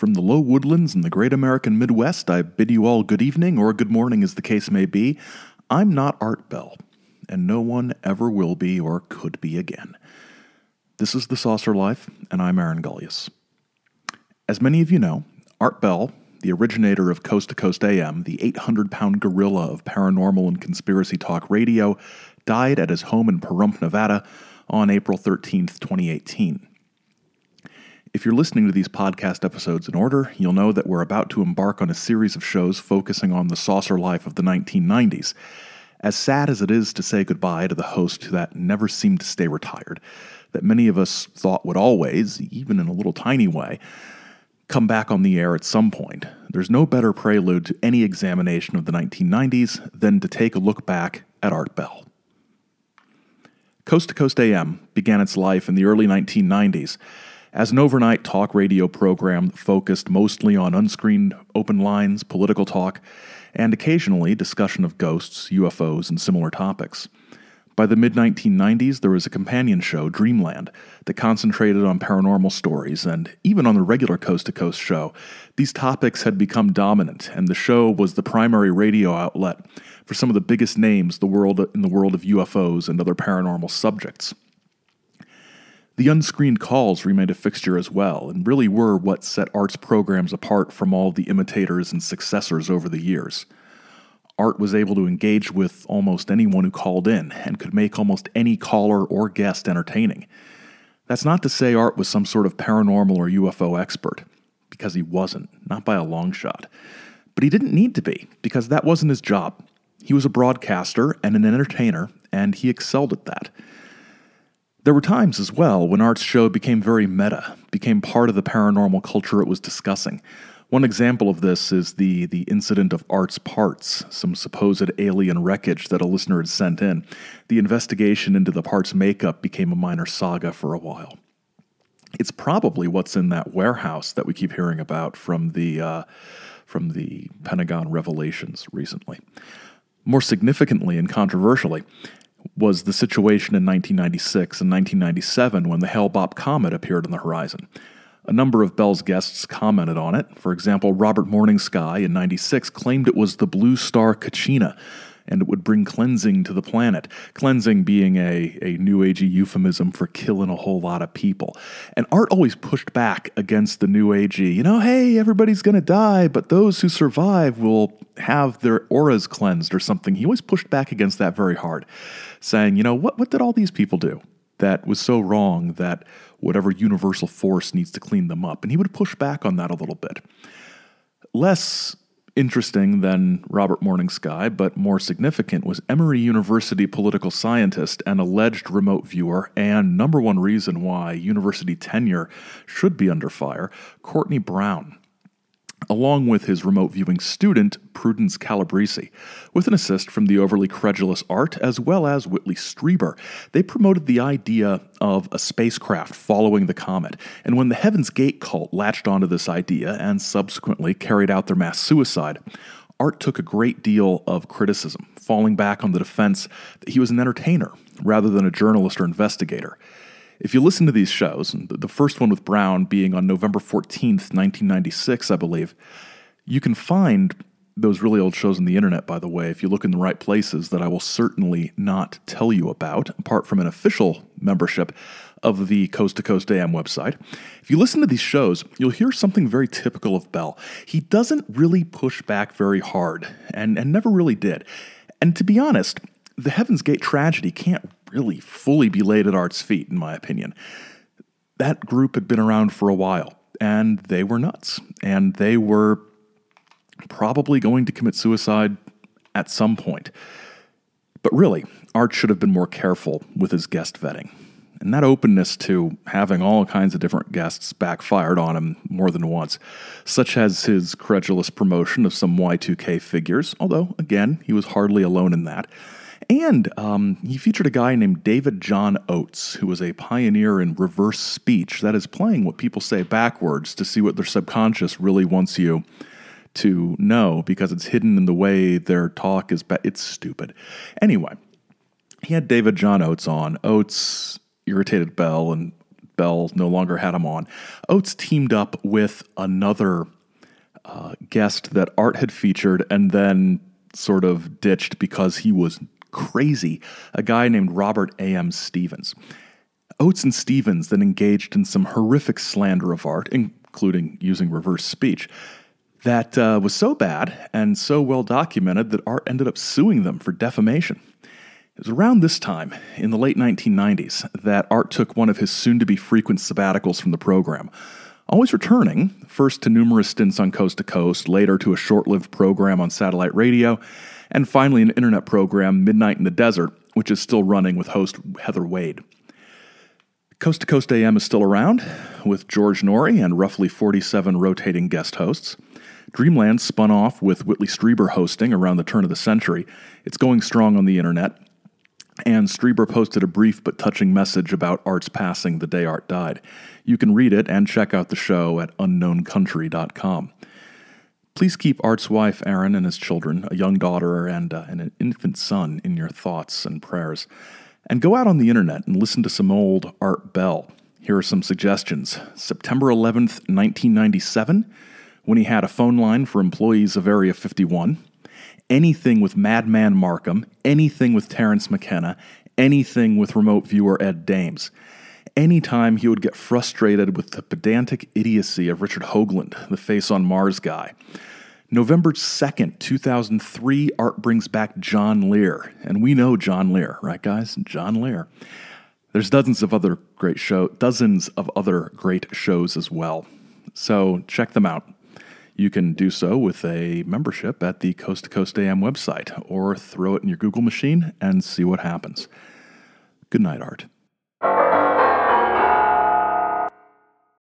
From the low woodlands in the great American Midwest, I bid you all good evening or good morning as the case may be. I'm not Art Bell, and no one ever will be or could be again. This is The Saucer Life, and I'm Aaron Gullius. As many of you know, Art Bell, the originator of Coast to Coast AM, the 800-pound gorilla of paranormal and conspiracy talk radio, died at his home in Pahrump, Nevada on April 13th, 2018. If you're listening to these podcast episodes in order, you'll know that we're about to embark on a series of shows focusing on the saucer life of the 1990s. As sad as it is to say goodbye to the host that never seemed to stay retired, that many of us thought would always, even in a little tiny way, come back on the air at some point, there's no better prelude to any examination of the 1990s than to take a look back at Art Bell. Coast to Coast AM began its life in the early 1990s, as an overnight talk radio program that focused mostly on unscreened open lines, political talk, and occasionally discussion of ghosts, UFOs, and similar topics. By the mid-1990s, there was a companion show, Dreamland, that concentrated on paranormal stories, and even on the regular Coast to Coast show, these topics had become dominant, and the show was the primary radio outlet for some of the biggest names in the world of UFOs and other paranormal subjects. The unscreened calls remained a fixture as well, and really were what set Art's programs apart from all the imitators and successors over the years. Art was able to engage with almost anyone who called in, and could make almost any caller or guest entertaining. That's not to say Art was some sort of paranormal or UFO expert, because he wasn't, not by a long shot. But he didn't need to be, because that wasn't his job. He was a broadcaster and an entertainer, and he excelled at that. There were times as well when Art's show became very meta, became part of the paranormal culture it was discussing. One example of this is the incident of Art's parts, some supposed alien wreckage that a listener had sent in. The investigation into the parts makeup became a minor saga for a while. It's probably what's in that warehouse that we keep hearing about from the Pentagon revelations recently. More significantly and controversially was the situation in 1996 and 1997 when the Hale-Bopp comet appeared on the horizon. A number of Bell's guests commented on it. For example, Robert Morning Sky in 96 claimed it was the Blue Star Kachina, and it would bring cleansing to the planet. Cleansing being a new-agey euphemism for killing a whole lot of people. And Art always pushed back against the new-agey, hey, everybody's going to die, but those who survive will have their auras cleansed or something. He always pushed back against that very hard, saying, what did all these people do that was so wrong that whatever universal force needs to clean them up? And he would push back on that a little bit. Less interesting than Robert Morning Sky, but more significant, was Emory University political scientist and alleged remote viewer and number one reason why university tenure should be under fire, Courtney Brown, along with his remote viewing student, Prudence Calabresi, with an assist from the overly credulous Art as well as Whitley Strieber. They promoted the idea of a spacecraft following the comet, and when the Heaven's Gate cult latched onto this idea and subsequently carried out their mass suicide, Art took a great deal of criticism, falling back on the defense that he was an entertainer rather than a journalist or investigator. If you listen to these shows, the first one with Brown being on November 14th, 1996, I believe, you can find those really old shows on the internet, by the way, if you look in the right places that I will certainly not tell you about, apart from an official membership of the Coast to Coast AM website. If you listen to these shows, you'll hear something very typical of Bell. He doesn't really push back very hard, and never really did. And to be honest, the Heaven's Gate tragedy can't really fully be laid at Art's feet, in my opinion. That group had been around for a while, and they were nuts, and they were probably going to commit suicide at some point. But really, Art should have been more careful with his guest vetting. And that openness to having all kinds of different guests backfired on him more than once, such as his credulous promotion of some Y2K figures, although, again, he was hardly alone in that. And he featured a guy named David John Oates, who was a pioneer in reverse speech, that is playing what people say backwards to see what their subconscious really wants you to know because it's hidden in the way their talk is. It's stupid. Anyway, he had David John Oates on. Oates irritated Bell, and Bell no longer had him on, Oates teamed up with another guest that Art had featured and then sort of ditched because he was crazy, a guy named Robert A. M. Stevens. Oates and Stevens then engaged in some horrific slander of Art, including using reverse speech, that was so bad and so well documented that Art ended up suing them for defamation. It was around this time, in the late 1990s, that Art took one of his soon-to-be frequent sabbaticals from the program, always returning, first to numerous stints on Coast to Coast, later to a short-lived program on satellite radio, and finally an internet program, Midnight in the Desert, which is still running with host Heather Wade. Coast to Coast AM is still around, with George Nori and roughly 47 rotating guest hosts. Dreamland spun off with Whitley Strieber hosting around the turn of the century. It's going strong on the internet, and Strieber posted a brief but touching message about Art's passing the day Art died. You can read it and check out the show at unknowncountry.com. Please keep Art's wife, Aaron, and his children, a young daughter and an infant son, in your thoughts and prayers. And go out on the internet and listen to some old Art Bell. Here are some suggestions. September 11th, 1997, when he had a phone line for employees of Area 51. Anything with Madman Markham, anything with Terrence McKenna, anything with remote viewer Ed Dames. Anytime he would get frustrated with the pedantic idiocy of Richard Hoagland, the Face on Mars guy. November 2nd, 2003, Art brings back John Lear. And we know John Lear, right guys? John Lear. There's dozens of other great shows as well. So check them out. You can do so with a membership at the Coast to Coast AM website, or throw it in your Google machine and see what happens. Good night, Art.